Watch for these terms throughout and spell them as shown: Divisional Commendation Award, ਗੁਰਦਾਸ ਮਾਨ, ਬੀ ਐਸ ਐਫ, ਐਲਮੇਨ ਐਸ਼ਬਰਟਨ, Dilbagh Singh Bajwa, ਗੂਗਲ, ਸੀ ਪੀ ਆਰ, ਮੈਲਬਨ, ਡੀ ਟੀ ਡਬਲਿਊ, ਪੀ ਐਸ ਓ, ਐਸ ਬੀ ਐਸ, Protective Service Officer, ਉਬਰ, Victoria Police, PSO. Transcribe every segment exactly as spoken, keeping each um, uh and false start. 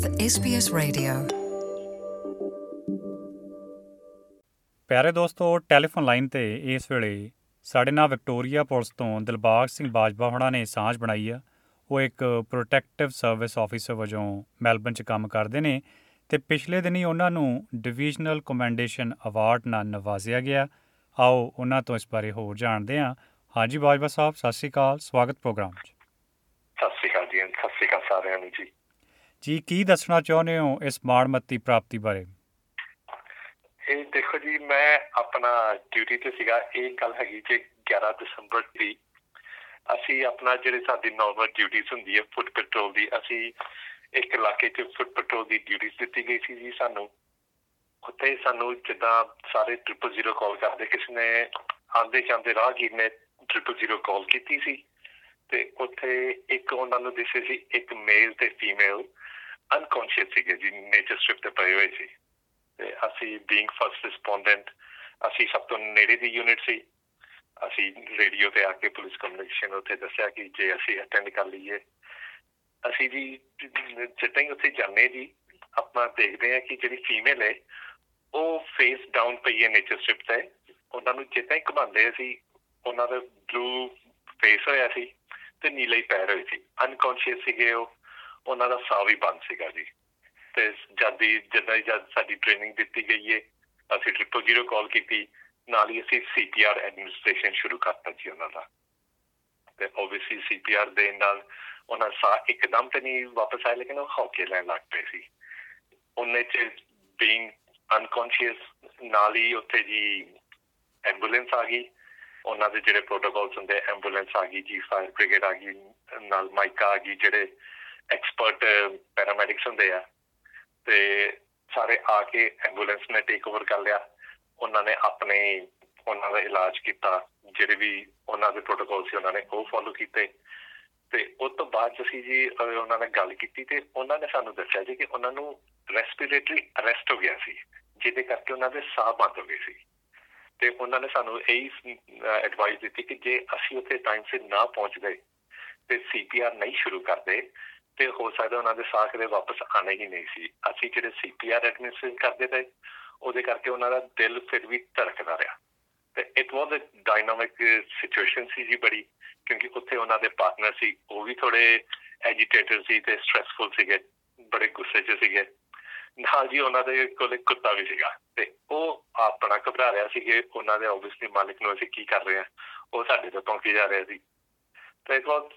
with S B S Radio। ਪਿਆਰੇ ਦੋਸਤੋ, telephone line ਤੇ ਇਸ ਵੇਲੇ ਸਾਡੇ ਨਾਲ ਵਿਕਟੋਰੀਆ ਪੁਲਿਸ ਤੋਂ ਦਿਲਬਾਗ ਸਿੰਘ ਬਾਜਵਾ ਹੋਣਾ ਨੇ ਸਾਂਝ ਬਣਾਈ ਆ। ਉਹ ਇੱਕ ਪ੍ਰੋਟੈਕਟਿਵ ਸਰਵਿਸ ਆਫੀਸਰ ਵਜੋਂ ਮੈਲਬਨ 'ਚ ਕੰਮ ਕਰਦੇ ਨੇ ਤੇ ਪਿਛਲੇ ਦਿਨੀ ਉਹਨਾਂ ਨੂੰ ਡਿਵੀਜ਼ਨਲ ਕਮੈਂਡੇਸ਼ਨ ਅਵਾਰਡ ਨਾਲ ਨਵਾਜ਼ਿਆ ਗਿਆ। ਆਓ ਉਹਨਾਂ ਤੋਂ ਇਸ ਬਾਰੇ ਹੋਰ ਜਾਣਦੇ ਹਾਂ। ਹਾਂਜੀ ਬਾਜਵਾ ਸਾਹਿਬ, ਸਤਿ ਸ਼੍ਰੀ ਅਕਾਲ, ਸਵਾਗਤ ਪ੍ਰੋਗਰਾਮ 'ਚ। ਸਤਿ ਸ਼੍ਰੀ ਅਕਾਲ ਜੀ, ਸਤਿ ਸ਼੍ਰੀ ਅਕਾਲ ਸਾਰਿਆਂ ਨੂੰ ਜੀ। ਜੀ ਕੀ ਦੱਸਣਾ ਚਾਹੁੰਦੇ ਹੋ ਇਸ ਮਾਣਮੱਤੀ ਪ੍ਰਾਪਤੀ ਬਾਰੇ? ਇਹ ਦੇਖੋ ਜੀ, ਮੈਂ ਆਪਣਾ ਡਿਊਟੀ ਤੇ ਸੀਗਾ। ਇਹ ਗੱਲ ਹੈਗੀ ਜੀ ਗਿਆਰਾਂ ਦਸੰਬਰ ਦੀ। ਅਸੀਂ ਆਪਣਾ ਜਿਹੜੇ ਸਾਡੀ ਨੋਰਮਲ ਡਿਊਟੀਜ਼ ਹੁੰਦੀ ਹੈ ਫੁੱਟ ਪੈਟਰੋਲ ਦੀ, ਅਸੀਂ ਇੱਕ ਇਲਾਕੇ 'ਚ ਫੁੱਟ ਪੈਟਰੋਲ ਦੀ ਡਿਊਟੀਜ਼ ਦਿੱਤੀ ਗਈ ਸੀ ਜੀ ਸਾਨੂੰ। ਉੱਥੇ ਸਾਨੂੰ ਜਿੱਦਾਂ ਸਾਰੇ ਟ੍ਰਿਪਲ ਜ਼ੀਰੋ ਕਾਲ ਕਰਦੇ, ਕਿਸੇ ਨੇ ਆਉਂਦੇ ਜਾਂਦੇ ਰਾਹਗੀਰ ਨੇ ਟ੍ਰਿਪਲ ਜ਼ੀਰੋ ਕਾਲ ਕੀਤੀ ਸੀ ਤੇ ਉੱਥੇ ਇੱਕ ਉਹਨਾਂ ਨੂੰ ਦਿਸੇ ਸੀ ਇੱਕ ਮੇਲ ਤੇ ਫੀਮੇਲ ਅਨਕੌਂਸ਼ੀਅਸ ਸੀਗੇ ਜੀ, ਨੇਚਰ ਸਟ੍ਰਿਪ ਤੇ ਪਏ ਹੋਏ ਸੀ। ਤੇ ਅਸੀਂ ਬੀਇੰਗ ਫਸਟ ਰਿਸਪੋਂਡੈਂਟ, ਅਸੀਂ ਸਭ ਤੋਂ ਨੇੜੇ ਦੀ ਯੂਨਿਟ ਸੀ। ਅਸੀਂ ਰੇਡੀਓ ਤੇ ਆ ਕੇ ਪੁਲਿਸ ਕਮਿਊਨੀਕੇਸ਼ਨ ਉੱਥੇ ਦੱਸਿਆ ਕਿ ਜੇ ਅਸੀਂ ਅਟੈਂਡ ਕਰ ਲਈਏ। ਅਸੀਂ ਜੀ ਜਿੱਦਾਂ ਹੀ ਉੱਥੇ ਜਾਂਦੇ ਜੀ, ਆਪਣਾ ਦੇਖਦੇ ਹਾਂ ਕਿ ਜਿਹੜੀ ਫੀਮੇਲ ਹੈ ਉਹ ਫੇਸ ਡਾਊਨ ਪਈ ਹੈ ਨੇਚਰ ਸਟ੍ਰਿਪ ਤੇ। ਉਹਨਾਂ ਨੂੰ ਜਿੱਦਾਂ ਹੀ ਘੁਮਾਉਂਦੇ ਅਸੀਂ, ਉਹਨਾਂ ਦਾ ਬਲੂ ਫੇਸ ਹੋਇਆ ਸੀ ਤੇ ਨੀਲੇ ਹੀ ਪੈਰ ਹੋਏ ਸੀ, ਅਨਕੌਂਸ਼ੀਅਸ ਸੀਗੇ ਉਹ, ਉਹਨਾਂ ਦਾ ਸਾਹ ਵੀ ਬੰਦ ਸੀਗਾ ਜੀ। ਤੇ ਜਦ ਹੀ ਜਿੱਦਾਂ ਜਦ ਸਾਡੀ ਟ੍ਰੇਨਿੰਗ ਦਿੱਤੀ ਗਈ ਹੈ, ਅਸੀਂ ਟ੍ਰਿਪਲ ਜ਼ੀਰੋ ਕਾਲ ਕੀਤੀ, ਨਾਲ ਹੀ ਅਸੀਂ ਸੀ ਪੀ ਆਰ ਐਡਮਿਨਿਸਟ੍ਰੇਸ਼ਨ ਸ਼ੁਰੂ ਕਰਤਾ ਜੀ ਉਹਨਾਂ ਦਾ। ਤੇ ਓਬਵੀਅਸਲੀ ਸੀ ਪੀ ਆਰ ਦੇਣ ਨਾਲ ਉਹਨਾਂ ਸਾਹ ਇੱਕਦਮ ਤੇ ਨਹੀਂ ਵਾਪਸ ਆਏ, ਲੇਕਿਨ ਉਹ ਹੌਕੇ ਲੈਣ ਲੱਗ ਪਏ ਸੀ। ਉਹਨੇ 'ਚ ਬੀਇੰਗ ਅਨਕੌਂਸ਼ੀਅਸ ਨਾਲ ਹੀ ਉੱਥੇ ਜੀ ਐਂਬੂਲੈਂਸ ਆ ਗਈ। ਉਹਨਾਂ ਦੇ ਜਿਹੜੇ ਪ੍ਰੋਟੋਕੋਲਸ ਹੁੰਦੇ, ਐਂਬੂਲੈਂਸ ਆ ਗਈ ਜੀ, ਫਾਇਰ ਬ੍ਰਿਗੇਡ ਆ ਗਈ, ਨਾਲ ਮਾਈਕਾ ਆ ਗਈ, ਜਿਹੜੇ ਐਕਸਪਰਟ ਪੈਰਾਮੈਡਿਕਸ ਹੁੰਦੇ ਆ, ਤੇ ਸਾਰੇ ਆ ਕੇ ਐਂਬੂਲੈਂਸ ਨੇ ਟੇਕ ਓਵਰ ਕਰ ਲਿਆ। ਉਹਨਾਂ ਨੇ ਆਪਣੇ ਉਹਨਾਂ ਦਾ ਇਲਾਜ ਕੀਤਾ, ਜਿਹੜੇ ਵੀ ਉਹਨਾਂ ਦੇ ਪ੍ਰੋਟੋਕੋਲ ਸੀ ਉਹਨਾਂ ਨੇ ਉਹ ਫੋਲੋ ਕੀਤੇ। ਤੇ ਉਹ ਤੋਂ ਬਾਅਦ ਅਸੀਂ ਜੀ ਉਹਨਾਂ ਨਾਲ ਗੱਲ ਕੀਤੀ ਤੇ ਉਹਨਾਂ ਨੇ ਸਾਨੂੰ ਦੱਸਿਆ ਜੀ ਕਿ ਉਹਨਾਂ ਨੂੰ ਰੈਸਪੀਰੇਟਰੀ ਅਰੈਸਟ ਹੋ ਗਿਆ ਸੀ, ਜਿਹਦੇ ਕਰਕੇ ਉਹਨਾਂ ਦੇ ਸਾਹ ਬੰਦ ਹੋ ਗਏ ਸੀ। ਤੇ ਉਹਨਾਂ ਨੇ ਸਾਨੂੰ ਇਹੀ ਐਡਵਾਈਸ ਦਿੱਤੀ ਕਿ ਜੇ ਅਸੀਂ ਉੱਥੇ ਟਾਈਮ ਸਿਰ ਨਾ ਪਹੁੰਚ ਗਏ ਤੇ ਸੀ ਪੀ ਆਰ ਨਹੀਂ ਸ਼ੁਰੂ ਕਰਦੇ ਤੇ ਹੋ ਸਕਦਾ ਉਹਨਾਂ ਦੇ ਸਾਹ ਕਦੇ ਵਾਪਸ ਆਉਣੇ ਹੀ ਨਹੀਂ ਸੀ। ਅਸੀਂ ਜਿਹੜੇ ਸੀ ਪੀ ਆਰ ਐਡਮਿਨਿਸਟ੍ਰੇਸ਼ਨ ਕਰਦੇ ਪਏ, ਉਹਦੇ ਕਰਕੇ ਉਹਨਾਂ ਦਾ ਦਿਲ ਫਿਰ ਵੀ ਧੜਕਦਾ ਰਿਹਾ। ਤੇ it was a dynamic situation ਸੀ ਜੀ ਬੜੀ, ਕਿਉਂਕਿ ਉੱਥੇ ਉਹਨਾਂ ਦੇ ਪਾਰਟਨਰ ਸੀ ਉਹ ਵੀ ਥੋੜੇ ਐਜੀਟੇਟਡ ਸੀ ਤੇ ਸਟ੍ਰੈਸਫੁਲ ਸੀਗੇ, ਬੜੇ ਗੁੱਸੇ 'ਚ ਸੀਗੇ। ਨਾਲ ਜੀ ਉਹਨਾਂ ਦੇ ਕੋਲ ਇੱਕ ਕੁੱਤਾ ਵੀ ਸੀਗਾ ਤੇ ਉਹ ਆਪਣਾ ਘਬਰਾ ਰਿਹਾ ਸੀ ਕਿ ਉਹਨਾਂ ਦੇ ਓਬਵੀਅਸਲੀ ਮਾਲਕ ਨੂੰ ਅਸੀਂ ਕੀ ਕਰ ਰਹੇ ਹਾਂ, ਉਹ ਸਾਡੇ ਤੋਂ ਭੌਂਕੀ ਜਾ ਰਿਹਾ ਸੀ। ਤੇ ਇਟ ਵਾਜ਼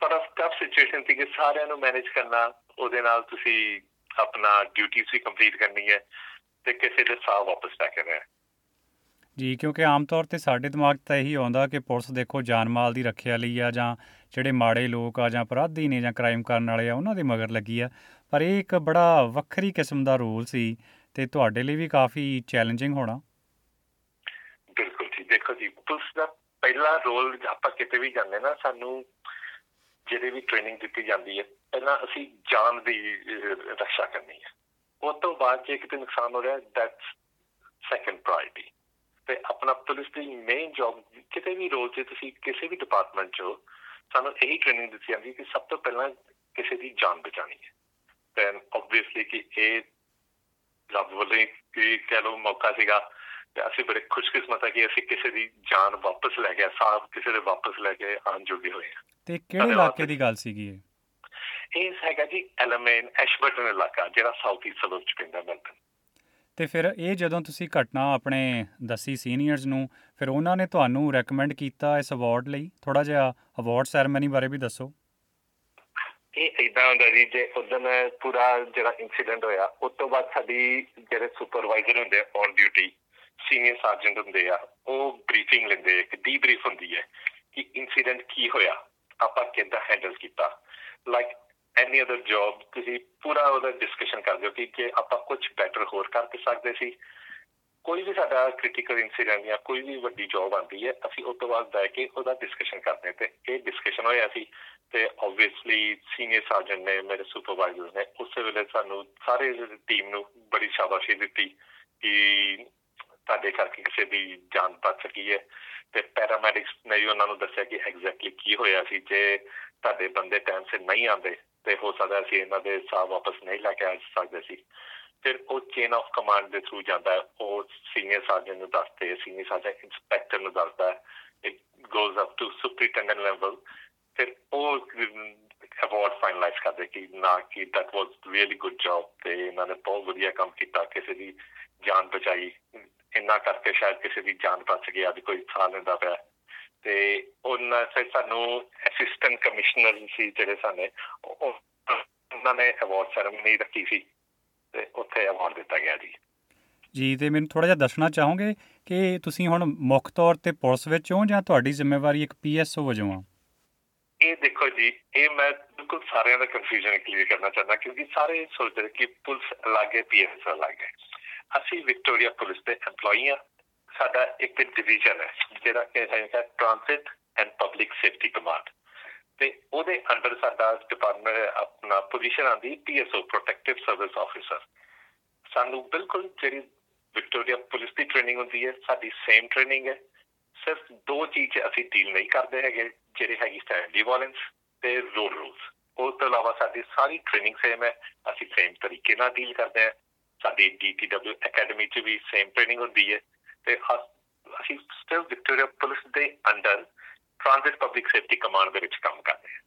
ਥੋੜਾ ਟਫ ਸਿਚੁਏਸ਼ਨ ਸੀ ਕਿ ਸਾਰਿਆਂ ਨੂੰ ਮੈਨੇਜ ਕਰਨਾ, ਉਹਦੇ ਨਾਲ ਤੁਸੀਂ ਆਪਣਾ ਡਿਊਟੀਜ਼ ਵੀ ਕੰਪਲੀਟ ਕਰਨੀ ਹੈ ਤੇ ਕਿਸੇ ਦੇ ਸਾਹ ਵਾਪਸ ਲੈ ਕੇ ਰਿਹਾ ਜੀ। ਕਿਉਂਕਿ ਆਮ ਤੌਰ 'ਤੇ ਸਾਡੇ ਦਿਮਾਗ 'ਚ ਤਾਂ ਇਹੀ ਆਉਂਦਾ ਕਿ ਪੁਲਿਸ ਦੇਖੋ ਜਾਨ ਮਾਲ ਦੀ ਰੱਖਿਆ ਲਈ ਆ, ਜਾਂ ਜਿਹੜੇ ਮਾੜੇ ਲੋਕ ਆ ਜਾਂ ਅਪਰਾਧੀ ਨੇ ਜਾਂ ਕ੍ਰਾਈਮ ਕਰਨ ਵਾਲੇ ਆ ਉਹਨਾਂ ਦੇ ਮਗਰ ਲੱਗੀ ਆ, ਪਰ ਇਹ ਇੱਕ ਬੜਾ ਵੱਖਰੀ ਕਿਸਮ ਦਾ ਰੋਲ ਸੀ ਤੇ ਤੁਹਾਡੇ ਲਈ ਵੀ ਕਾਫੀ ਚੈਲੰਜਿੰਗ ਹੋਣਾ। ਬਿਲਕੁਲ ਜੀ, ਦੇਖੋ ਜੀ ਪੁਲਿਸ ਦਾ ਪਹਿਲਾ ਰੋਲ, ਆਪਾਂ ਕਿਤੇ ਵੀ ਜਾਂਦੇ ਨਾ, ਸਾਨੂੰ ਜਿਹੜੇ ਵੀ ਟ੍ਰੇਨਿੰਗ ਦਿੱਤੀ ਜਾਂਦੀ ਹੈ ਪਹਿਲਾਂ ਅਸੀਂ ਜਾਨ ਦੀ ਰੱਖਿਆ ਕਰਨੀ ਹੈ, ਉਸ ਤੋਂ ਬਾਅਦ ਜੇ ਕਿਤੇ ਨੁਕਸਾਨ ਹੋ ਰਿਹਾ ਦੈਟਸ ਸੈਕਿੰਡ ਪ੍ਰਾਇਰਟੀ। ਤੇ ਆਪਣਾ ਪੁਲਿਸ ਦੀ ਮੇਨ ਜੋਬ, ਕਿਤੇ ਵੀ ਰੋਲ 'ਚ ਤੁਸੀਂ ਕਿਸੇ ਵੀ ਡਿਪਾਰਟਮੈਂਟ 'ਚ ਹੋ, ਸਾਨੂੰ ਇਹੀ ਟ੍ਰੇਨਿੰਗ ਦਿੱਤੀ ਜਾਂਦੀ ਕਿ ਸਭ ਤੋਂ ਪਹਿਲਾਂ ਕਿਸੇ ਦੀ ਜਾਨ ਬਚਾਉਣੀ ਹੈ। ਦੈਨ ਓਬਵੀਅਸਲੀ ਕਿ ਇਹ ਰੱਬ ਵੱਲੋਂ ਕਹਿ ਲਓ ਮੌਕਾ ਸੀਗਾ ਤੇ ਅਸੀਂ ਬੜੇ ਖੁਸ਼ਕਿਸਮਤ ਆ ਕਿ ਅਸੀਂ ਕਿਸੇ ਦੀ ਜਾਨ ਵਾਪਸ ਲੈ ਕੇ, ਸਾਹ ਕਿਸੇ ਦੇ ਵਾਪਸ ਲੈ ਕੇ ਆਉਣ ਜੋਗੇ ਹੋਏ ਹਾਂ। ਤੇ ਕਿਹੜੇ ਇਲਾਕੇ ਦੀ ਗੱਲ ਸੀਗੀ ਇਹ? ਇਹ ਹੈਗਾ ਜੀ ਐਲਮੇਨ ਐਸ਼ਬਰਟਨ ਇਲਾਕਾ, ਜਿਹੜਾ ਸਾਊਥ ਈਸਟ ਸਬਰਬ 'ਚ ਪੈਂਦਾ ਮੈਲਬਨ। ਤੇ ਫਿਰ ਇਹ ਜਦੋਂ ਤੁਸੀਂ ਘਟਨਾ ਆਪਣੇ ਦੱਸੀ ਸੀਨੀਅਰਸ ਨੂੰ, ਫਿਰ ਉਹਨਾਂ ਨੇ ਤੁਹਾਨੂੰ ਰეკਮੈਂਡ ਕੀਤਾ ਇਸ ਅਵਾਰਡ ਲਈ? ਥੋੜਾ ਜਿਹਾ ਅਵਾਰਡ ਸੈਰੇਮਨੀ ਬਾਰੇ ਵੀ ਦੱਸੋ। ਇਹ ਇੱਦਾਂ ਹੁੰਦਾ ਜੀ, ਜੇ ਉਦੋਂ ਪੂਰਾ ਜਿਹੜਾ ਇੰਸੀਡੈਂਟ ਹੋਇਆ, ਉਸ ਤੋਂ ਬਾਅਦ ਸਾਡੀ ਜਿਹੜੇ ਸੁਪਰਵਾਈਜ਼ਰ ਹੁੰਦੇ ਆ ਔਨ ਡਿਊਟੀ, ਸੀਨੀਅਰ ਸਰਜੈਂਟ ਹੁੰਦੇ ਆ, ਉਹ ਬਰੀਫਿੰਗ ਲੈਂਦੇ, ਇੱਕ ਡੀਬਰੀਫ ਹੁੰਦੀ ਹੈ ਕਿ ਇੰਸੀਡੈਂਟ ਕੀ ਹੋਇਆ, ਆਪਾਂ ਕਿੱਦਾਂ ਹੈਂਡਲ ਕੀਤਾ। ਲਾਈਕ ਐਨੀ ਅਦਰ ਜੋਬ ਤੁਸੀਂ ਪੂਰਾ ਉਹਦਾ ਡਿਸਕਸ਼ਨ ਕਰਦੇ ਹੋ ਕਿ ਜੇ ਆਪਾਂ ਕੁਛ ਬੈਟਰ ਹੋਰ ਕਰ ਸਕਦੇ ਸੀ। ਕੋਈ ਵੀ ਸਾਡਾ ਕ੍ਰਿਟੀਕਲ ਇੰਸੀਡੈਂਟ ਜਾਂ ਕੋਈ ਵੀ ਵੱਡੀ ਜੋਬ ਆਉਂਦੀ ਹੈ, ਅਸੀਂ ਉਸ ਤੋਂ ਬਾਅਦ ਬਹਿ ਕੇ ਉਹਦਾ ਡਿਸਕਸ਼ਨ ਕਰਦੇ ਹਾਂ। ਤੇ ਇਹ ਡਿਸਕਸ਼ਨ ਹੋਇਆ ਸੀ ਤੇ ਓਬਵੀਅਸਲੀ ਸੀਨੀਅਰ ਸਰਜਨ ਨੇ, ਮੇਰੇ ਸੁਪਰਵਾਈਜ਼ਰ ਨੇ ਉਸੇ ਵੇਲੇ ਸਾਨੂੰ ਸਾਰੇ ਟੀਮ ਨੂੰ ਬੜੀ ਸ਼ਾਬਾਸ਼ੀ ਦਿੱਤੀ ਕਿ ਤੁਹਾਡੇ ਕਰਕੇ ਕਿਸੇ ਦੀ ਜਾਨ ਬਚ ਸਕੀ ਹੈ। ਤੇ ਪੈਰਾਮੈਡਿਕਸ ਨੇ ਵੀ ਉਹਨਾਂ ਨੂੰ ਦੱਸਿਆ ਕਿ ਐਗਜ਼ੈਕਟਲੀ ਕੀ ਹੋਇਆ ਸੀ, ਜੇ ਤੁਹਾਡੇ ਬੰਦੇ ਟਾਈਮ ਸਿਰ ਨਹੀਂ ਆਉਂਦੇ ਤੇ ਹੋ ਸਕਦਾ ਅਸੀਂ ਇਹਨਾਂ ਦੇ ਸਾਹ ਵਾਪਸ ਨਹੀਂ ਲੈ ਕੇ ਆ ਸਕਦੇ ਸੀ। ਫਿਰ ਉਹ ਚੇਨ ਆਫ ਕਮਾਂਡ ਦੇ ਥਰੂ ਜਾਂਦਾ, ਉਹ ਸੀਨੀਅਰ ਸਰਜਨ ਨੂੰ ਦੱਸਦੇ, ਸੀਨੀਅਰ ਸਰਜਨ ਇੰਸਪੈਕਟਰ ਨੂੰ ਦੱਸਦਾ, it goes up to superintendent level. ਫਿਰ ਉਹ ਅਵਾਰਡ ਫਾਈਨਲਾਈਜ਼ ਕਰਦੇ ਕਿ ਨਾ ਕਿ that was really good job, ਤੇ ਇਹਨਾਂ ਨੇ ਬਹੁਤ ਵਧੀਆ ਕੰਮ ਕੀਤਾ, ਕਿਸੇ ਦੀ ਜਾਨ ਬਚਾਈ, ਇੰਨਾ ਕਰਕੇ ਸ਼ਾਇਦ ਕਿਸੇ ਦੀ ਜਾਨ ਬਚ ਗਈ, ਅੱਜ ਕੋਈ ਸਾਹ ਲੈਂਦਾ ਪਿਆ। ਤੇ ਉਹਨਾਂ ਫਿਰ ਸਾਨੂੰ ਅਸਿਸਟੈਂਟ ਕਮਿਸ਼ਨਰ ਸੀ ਜਿਹੜੇ ਸਾਨੇ, ਉਹਨਾਂ ਨੇ ਅਵਾਰਡ ਸੈਰੇਮਨੀ ਰੱਖੀ ਸੀ ਤੇ ਉੱਥੇ ਅਵਾਰਡ ਦਿੱਤਾ ਗਿਆ ਜੀ। ਜੀ, ਤੇ ਮੈਨੂੰ ਥੋੜ੍ਹਾ ਜਿਹਾ ਦੱਸਣਾ ਚਾਹੋਗੇ ਕਿ ਤੁਸੀਂ ਹੁਣ ਮੁੱਖ ਤੌਰ 'ਤੇ ਪੁਲਿਸ ਵਿੱਚ ਹੋ ਜਾਂ ਤੁਹਾਡੀ ਜ਼ਿੰਮੇਵਾਰੀ ਇੱਕ ਪੀ ਐਸ ਓ ਵਜੋਂ ਆ? ਇਹ ਦੇਖੋ ਜੀ, ਇਹ ਮੈਂ ਬਿਲਕੁਲ ਸਾਰਿਆਂ ਦਾ ਕਨਫਿਊਜ਼ਨ ਕਲੀਅਰ ਕਰਨਾ ਚਾਹੁੰਦਾ, ਕਿਉਂਕਿ ਸਾਰੇ ਸੋਚਦੇ ਕਿ ਪੁਲਿਸ ਅਲੱਗ ਹੈ, ਪੀ ਐਸ ਓ ਅਲੱਗ ਹੈ। ਅਸੀਂ ਵਿਕਟੋਰੀਆ ਪੁਲਿਸ ਦੇ ਐਮਪਲੋਈ ਹਾਂ। ਸਾਡਾ ਇੱਕ ਡਿਵੀਜ਼ਨ ਹੈ ਜਿਹੜਾ ਕਿ ਹੈਗਾ transit and public safety command, ਤੇ ਉਹਦੇ ਅੰਡਰ ਸਾਡਾ ਡਿਪਾਰਟਮੈਂਟ ਆਪਣਾ ਪੋਜੀਸ਼ਨ ਆਉਂਦੀ ਪੀ ਐਸ ਓ, protective service officer. ਸਾਨੂੰ ਬਿਲਕੁਲ ਜਿਹੜੀ ਵਿਕਟੋਰੀਆ ਪੁਲਿਸ ਦੀ ਟ੍ਰੇਨਿੰਗ ਹੁੰਦੀ ਹੈ, ਸਾਡੀ ਸੇਮ ਟ੍ਰੇਨਿੰਗ ਹੈ। ਸਿਰਫ ਦੋ ਚੀਜ਼ ਅਸੀਂ ਡੀਲ ਨਹੀਂ ਕਰਦੇ ਹੈਗੇ, ਜਿਹੜੇ ਹੈਗੀ ਫੈਮਿਲੀ ਵਾਇਲੈਂਸ ਤੇ ਰੋਡ ਰੂਲਸ। ਉਸ ਤੋਂ ਇਲਾਵਾ ਸਾਡੀ ਸਾਰੀ ਟ੍ਰੇਨਿੰਗ ਸੇਮ ਹੈ, ਅਸੀਂ ਸੇਮ ਤਰੀਕੇ ਨਾਲ ਡੀਲ ਕਰਦੇ ਹਾਂ। ਸਾਡੀ ਡੀ ਟੀ ਡਬਲਿਊ ਅਕੈਡਮੀ 'ਚ ਵੀ ਸੇਮ ਟ੍ਰੇਨਿੰਗ ਹੁੰਦੀ ਹੈ, ਤੇ ਅਸੀਂ ਸਟਿਲ ਵਿਕਟੋਰੀਆ ਪੁਲਿਸ ਦੇ under transit public safety command ਦੇ ਵਿੱਚ ਕੰਮ ਕਰਦੇ ਹਾਂ।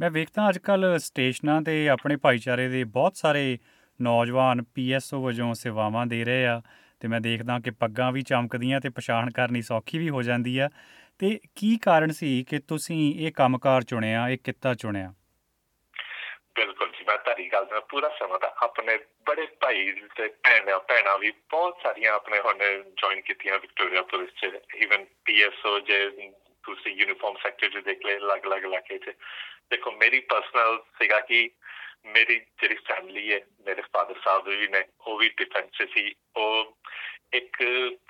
ਮੈਂ ਵੇਖਦਾ ਅੱਜ ਕੱਲ੍ਹ ਸਟੇਸ਼ਨਾਂ 'ਤੇ ਆਪਣੇ ਭਾਈਚਾਰੇ ਦੇ ਬਹੁਤ ਸਾਰੇ ਨੌਜਵਾਨ ਪੀ ਐਸ ਓ ਵਜੋਂ ਸੇਵਾਵਾਂ ਦੇ ਰਹੇ ਆ, ਅਤੇ ਮੈਂ ਦੇਖਦਾ ਕਿ ਪੱਗਾਂ ਵੀ ਚਮਕਦੀਆਂ ਅਤੇ ਪਛਾਣ ਕਰਨੀ ਸੌਖੀ ਵੀ ਹੋ ਜਾਂਦੀ ਆ। ਅਤੇ ਕੀ ਕਾਰਨ ਸੀ ਕਿ ਤੁਸੀਂ ਇਹ ਕੰਮਕਾਰ ਚੁਣਿਆ, ਇਹ ਕਿੱਤਾ ਚੁਣਿਆ? ਬਿਲਕੁਲ ਜੀ, ਮੈਂ ਤੁਹਾਡੀ ਗੱਲ ਨਾਲ ਪੂਰਾ ਸਹਿਮਤ ਹਾਂ। ਆਪਣੇ ਬੜੇ ਭਾਈ ਅਤੇ ਭੈਣਾਂ ਭੈਣਾਂ ਵੀ ਬਹੁਤ ਸਾਰੀਆਂ ਆਪਣੇ ਹੁਣ ਜੁਆਇਨ ਕੀਤੀਆਂ ਵਿਕਟੋਰੀਆ ਪੁਲਿਸ 'ਚ, ਈਵਨ ਪੀ ਐਸ ਓ, ਜੇ ਤੁਸੀਂ ਯੂਨੀਫਾਰਮ ਸੈਕਟਰ 'ਚ ਦੇਖ ਲਏ ਅਲੱਗ ਅਲੱਗ ਇਲਾਕੇ 'ਚ। ਦੇਖੋ, ਮੇਰੀ ਪਰਸਨਲ ਸੀਗਾ ਕਿ ਮੇਰੀ ਜਿਹੜੀ ਫੈਮਿਲੀ ਹੈ, ਮੇਰੇ ਫਾਦਰ ਸਾਹਿਬ ਵੀ ਨੇ, ਉਹ ਵੀ ਡਿਫੈਂਸ 'ਚ ਸੀ। ਉਹ ਇੱਕ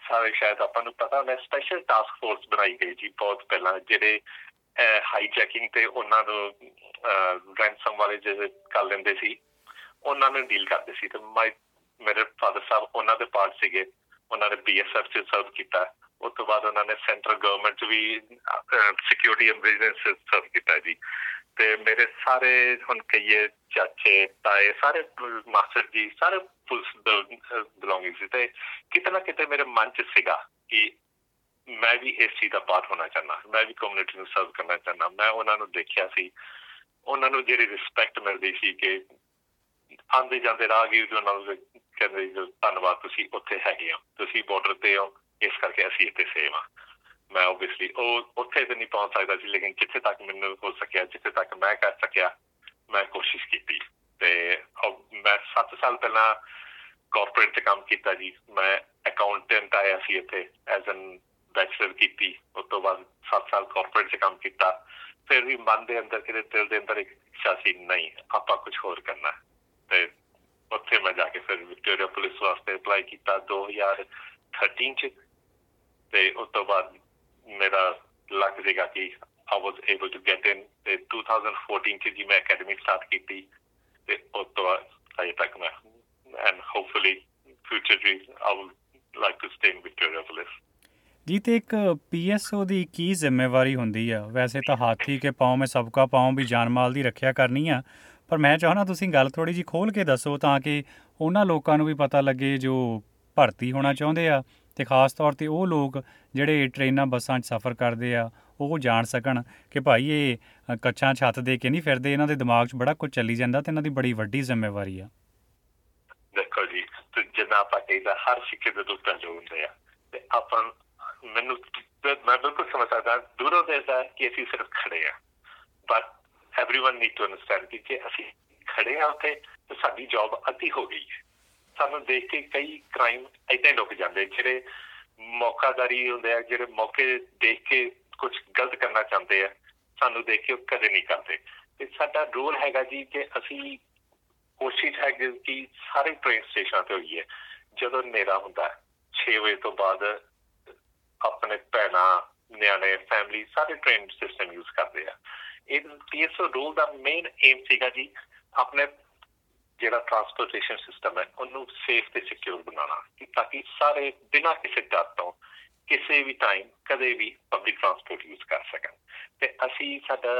ਸਾਰੇ ਸ਼ਾਇਦ ਆਪਾਂ ਨੂੰ ਪਤਾ ਮੈਂ ਸਪੈਸ਼ਲ ਟਾਸਕ ਫੋਰਸ ਬਣਾਈ ਗਈ ਜੀ ਬਹੁਤ ਪਹਿਲਾਂ, ਜਿਹੜੇ ਹਾਈਜੈਕਿੰਗ ਤੇ ਉਹਨਾਂ ਨੂੰ ਰੈਂਸਮ ਵਾਲੇ ਜਿਹੜੇ ਕਰ ਲੈਂਦੇ ਸੀ ਉਹਨਾਂ ਨੂੰ ਡੀਲ ਕਰਦੇ ਸੀ। ਤੇ ਮਾਈ ਮੇਰੇ ਫਾਦਰ ਸਾਹਿਬ ਉਹਨਾਂ ਦੇ ਪਾਰਟ ਸੀਗੇ, ਉਹਨਾਂ ਨੇ ਬੀ ਐਸ ਐਫ 'ਚ ਸਰਵ ਕੀਤਾ। ਉਸ ਤੋਂ ਬਾਅਦ ਉਹਨਾਂ ਨੇ ਸੈਂਟਰਲ ਗਵਰਨਮੈਂਟ 'ਚ ਵੀ ਸਿਕਿਉਰਿਟੀ ਐਂਡ ਵਿਜੀਲੈਂਸ ਸਰਵ ਕੀਤਾ ਜੀ। ਤੇ ਮੇਰੇ ਸਾਰੇ ਹੁਣ ਕਹੀਏ ਚਾਚੇ ਤਾਏ ਸਾਰੇ ਮਾਸਟਰ ਜੀ ਸਾਰੇ ਪੁਲਿਸ ਬਿਲੋਂਗਿੰਗ ਸੀ, ਤੇ ਕਿਤੇ ਨਾ ਕਿਤੇ ਮੇਰੇ ਮਨ 'ਚ ਸੀਗਾ ਕਿ ਮੈਂ ਵੀ ਇਸ ਚੀਜ਼ ਦਾ ਪਾਰਟ ਹੋਣਾ ਚਾਹੁੰਦਾ, ਮੈਂ ਵੀ ਕਮਿਊਨਿਟੀ ਨੂੰ ਸਰਵ ਕਰਨਾ ਚਾਹੁੰਦਾ। ਮੈਂ ਉਹਨਾਂ ਨੂੰ ਦੇਖਿਆ ਸੀ, ਉਹਨਾਂ ਨੂੰ ਜਿਹੜੀ ਰਿਸਪੈਕਟ ਮਿਲਦੀ ਸੀ ਕਿ ਆਉਂਦੇ ਜਾਂਦੇ ਰਾਹਗੀਰ ਉਹਨਾਂ ਨੂੰ ਕਹਿੰਦੇ ਧੰਨਵਾਦ, ਤੁਸੀਂ ਉੱਥੇ ਹੈਗੇ ਹੋ, ਤੁਸੀਂ ਬਾਰਡਰ 'ਤੇ ਹੋ, ਇਸ ਕਰਕੇ ਅਸੀਂ ਇੱਥੇ ਸੇਵ ਹਾਂ। ਮੈਂ ਓਬਵੀਅਸਲੀ ਉਹ ਉੱਥੇ ਤਾਂ ਨਹੀਂ ਪਹੁੰਚ ਸਕਦਾ ਸੀ, ਲੇਕਿਨ ਜਿੱਥੇ ਤੱਕ ਮੈਨੂੰ ਹੋ ਸਕਿਆ, ਜਿੱਥੇ ਤੱਕ ਮੈਂ ਕਰ ਸਕਿਆ, ਮੈਂ ਕੋਸ਼ਿਸ਼ ਕੀਤੀ। ਅਤੇ ਮੈਂ ਸੱਤ ਸਾਲ ਪਹਿਲਾਂ ਕਾਰਪੋਰੇਟ 'ਚ ਕੰਮ ਕੀਤਾ ਜੀ। ਮੈਂ ਅਕਾਊਂਟੈਂਟ ਆਇਆ ਸੀ ਇੱਥੇ, ਐਜ਼ ਐਨ ਬੈਚਲਰ ਕੀਤੀ। ਉਸ ਤੋਂ ਬਾਅਦ ਸੱਤ ਸਾਲ ਕਾਰਪੋਰੇਟ 'ਚ ਕੰਮ ਕੀਤਾ। ਫਿਰ ਵੀ ਮਨ ਦੇ ਅੰਦਰ ਕਿਤੇ ਦਿਲ ਦੇ ਅੰਦਰ ਇੱਕ ਇੱਛਾ ਸੀ, ਨਹੀਂ ਆਪਾਂ ਕੁਛ ਹੋਰ ਕਰਨਾ। ਅਤੇ ਉੱਥੇ ਮੈਂ ਜਾ ਕੇ ਫਿਰ ਵਿਕਟੋਰੀਆ ਪੁਲਿਸ ਵਾਸਤੇ ਅਪਲਾਈ ਕੀਤਾ ਦੋ ਹਜ਼ਾਰ ਥਰਟੀਨ 'ਚ। ਅਤੇ ਉਸ ਤੋਂ ਬਾਅਦ ਮੇਰਾ ਲੱਕ ਸੀਗਾ ਕਿ I was able to get in. ਅਤੇ ਟੂ ਥਾਊਜ਼ੈਂਡ ਫੋਰਟੀਨ 'ਚ ਜੀ ਮੈਂ ਅਕੈਡਮੀ ਸਟਾਰਟ ਕੀਤੀ, ਅਤੇ ਉਸ ਤੋਂ ਬਾਅਦ ਅਜੇ ਤੱਕ ਮੈਂ ਐਂਡ ਹੋਪਫੁਲੀ ਫਿਊਚਰ 'ਚ I would like to stay in Victoria police. ਜੀ, ਤੇ ਇੱਕ ਪੀ ਐਸ ਓ ਦੀ ਕੀ ਜ਼ਿੰਮੇਵਾਰੀ ਹੁੰਦੀ ਆ? ਵੈਸੇ ਤਾਂ ਹਾਥੀ ਕੇ ਪਾਉਂ ਮੈਂ ਸਬਕਾ ਪਾਉਂ ਵੀ ਜਾਨ ਮਾਲ ਦੀ ਰੱਖਿਆ ਕਰਨੀ ਆ, ਪਰ ਮੈਂ ਚਾਹੁੰਦਾ ਤੁਸੀਂ ਗੱਲ ਥੋੜ੍ਹੀ ਜਿਹੀ ਖੋਲ੍ਹ ਕੇ ਦੱਸੋ ਤਾਂ ਕਿ ਉਹਨਾਂ ਲੋਕਾਂ ਨੂੰ ਵੀ ਪਤਾ ਲੱਗੇ ਜੋ ਭਰਤੀ ਹੋਣਾ ਚਾਹੁੰਦੇ ਆ, ਅਤੇ ਖਾਸ ਤੌਰ 'ਤੇ ਉਹ ਲੋਕ ਜਿਹੜੇ ਟ੍ਰੇਨਾਂ ਬੱਸਾਂ 'ਚ ਸਫ਼ਰ ਕਰਦੇ ਆ ਉਹ ਜਾਣ ਸਕਣ ਕਿ ਭਾਈ ਇਹ ਕੱਛਾਂ ਛੱਤ ਦੇ ਕੇ ਨਹੀਂ ਫਿਰਦੇ, ਇਹਨਾਂ ਦੇ ਦਿਮਾਗ 'ਚ ਬੜਾ ਕੁਝ ਚੱਲੀ ਜਾਂਦਾ ਅਤੇ ਇਹਨਾਂ ਦੀ ਬੜੀ ਵੱਡੀ ਜ਼ਿੰਮੇਵਾਰੀ ਆ। ਦੇਖੋ ਜੀ, ਜਿੱਦਾਂ ਆਪਾਂ ਕਹੀਦਾ ਹਰ ਸਿੱਖੇ ਦੇ ਦੋ ਪਹਿਲੂ ਹੁੰਦੇ ਆ, ਅਤੇ ਆਪਾਂ ਮੈਨੂੰ ਮੈਂ ਬਿਲਕੁਲ ਸਮਝ ਸਕਦਾ ਦੂਰੋਂ ਦੇਖਦਾ ਕਿ ਅਸੀਂ ਸਿਰਫ ਖੜ੍ਹੇ ਹਾਂ, but everyone need to understand ਕਿ ਜੇ ਅਸੀਂ ਖੜ੍ਹੇ ਹਾਂ ਉੱਥੇ ਤਾਂ ਸਾਡੀ ਜੋਬ ਅੱਧੀ ਹੋ ਗਈ ਹੈ। ਸਾਨੂੰ ਦੇਖ ਕੇ ਕਈ ਕ੍ਰਾਈਮ ਇੱਦਾਂ ਹੀ ਰੁਕ ਜਾਂਦੇ, ਜਿਹੜੇ ਮੌਕਾਦਾਰੀ ਹੁੰਦੇ ਆ, ਜਿਹੜੇ ਮੌਕੇ ਦੇਖ ਕੇ ਕੁਛ ਗਲਤ ਕਰਨਾ ਚਾਹੁੰਦੇ ਆ, ਸਾਨੂੰ ਦੇਖ ਕੇ ਉਹ ਕਦੇ ਨਹੀਂ ਕਰਦੇ। ਅਤੇ ਸਾਡਾ ਰੋਲ ਹੈਗਾ ਜੀ ਕਿ ਅਸੀਂ ਕੋਸ਼ਿਸ਼ ਹੈਗੀ ਕਿ ਸਾਰੇ ਟ੍ਰੇਨ ਸਟੇਸ਼ਨਾਂ 'ਤੇ ਹੋਈਏ। ਜਦੋਂ ਹਨੇਰਾ ਹੁੰਦਾ ਛੇ ਵਜੇ ਤੋਂ ਬਾਅਦ ਆਪਣੇ ਭੈਣਾਂ ਨਿਆਣੇ ਫੈਮਿਲੀ ਸਾਰੇ ਟ੍ਰੇਨ ਸਿਸਟਮ ਯੂਜ਼ ਕਰਦੇ ਆ। ਇਹ ਪੀ ਐਸ ਓ ਰੋਲ ਦਾ ਮੇਨ ਏਮ ਸੀਗਾ ਜੀ ਆਪਣੇ ਜਿਹੜਾ ਟਰਾਂਸਪੋਰਟੇਸ਼ਨ ਸਿਸਟਮ ਹੈ ਉਹਨੂੰ ਸੇਫ ਅਤੇ ਸਿਕਿਓਰ ਬਣਾਉਣਾ, ਕਿ ਤਾਂ ਕਿ ਸਾਰੇ ਬਿਨਾਂ ਕਿਸੇ ਡਰ ਤੋਂ ਕਿਸੇ ਵੀ ਟਾਈਮ ਕਦੇ ਵੀ ਪਬਲਿਕ ਟਰਾਂਸਪੋਰਟ ਯੂਜ਼ ਕਰ ਸਕਣ। ਅਤੇ ਅਸੀਂ ਸਾਡਾ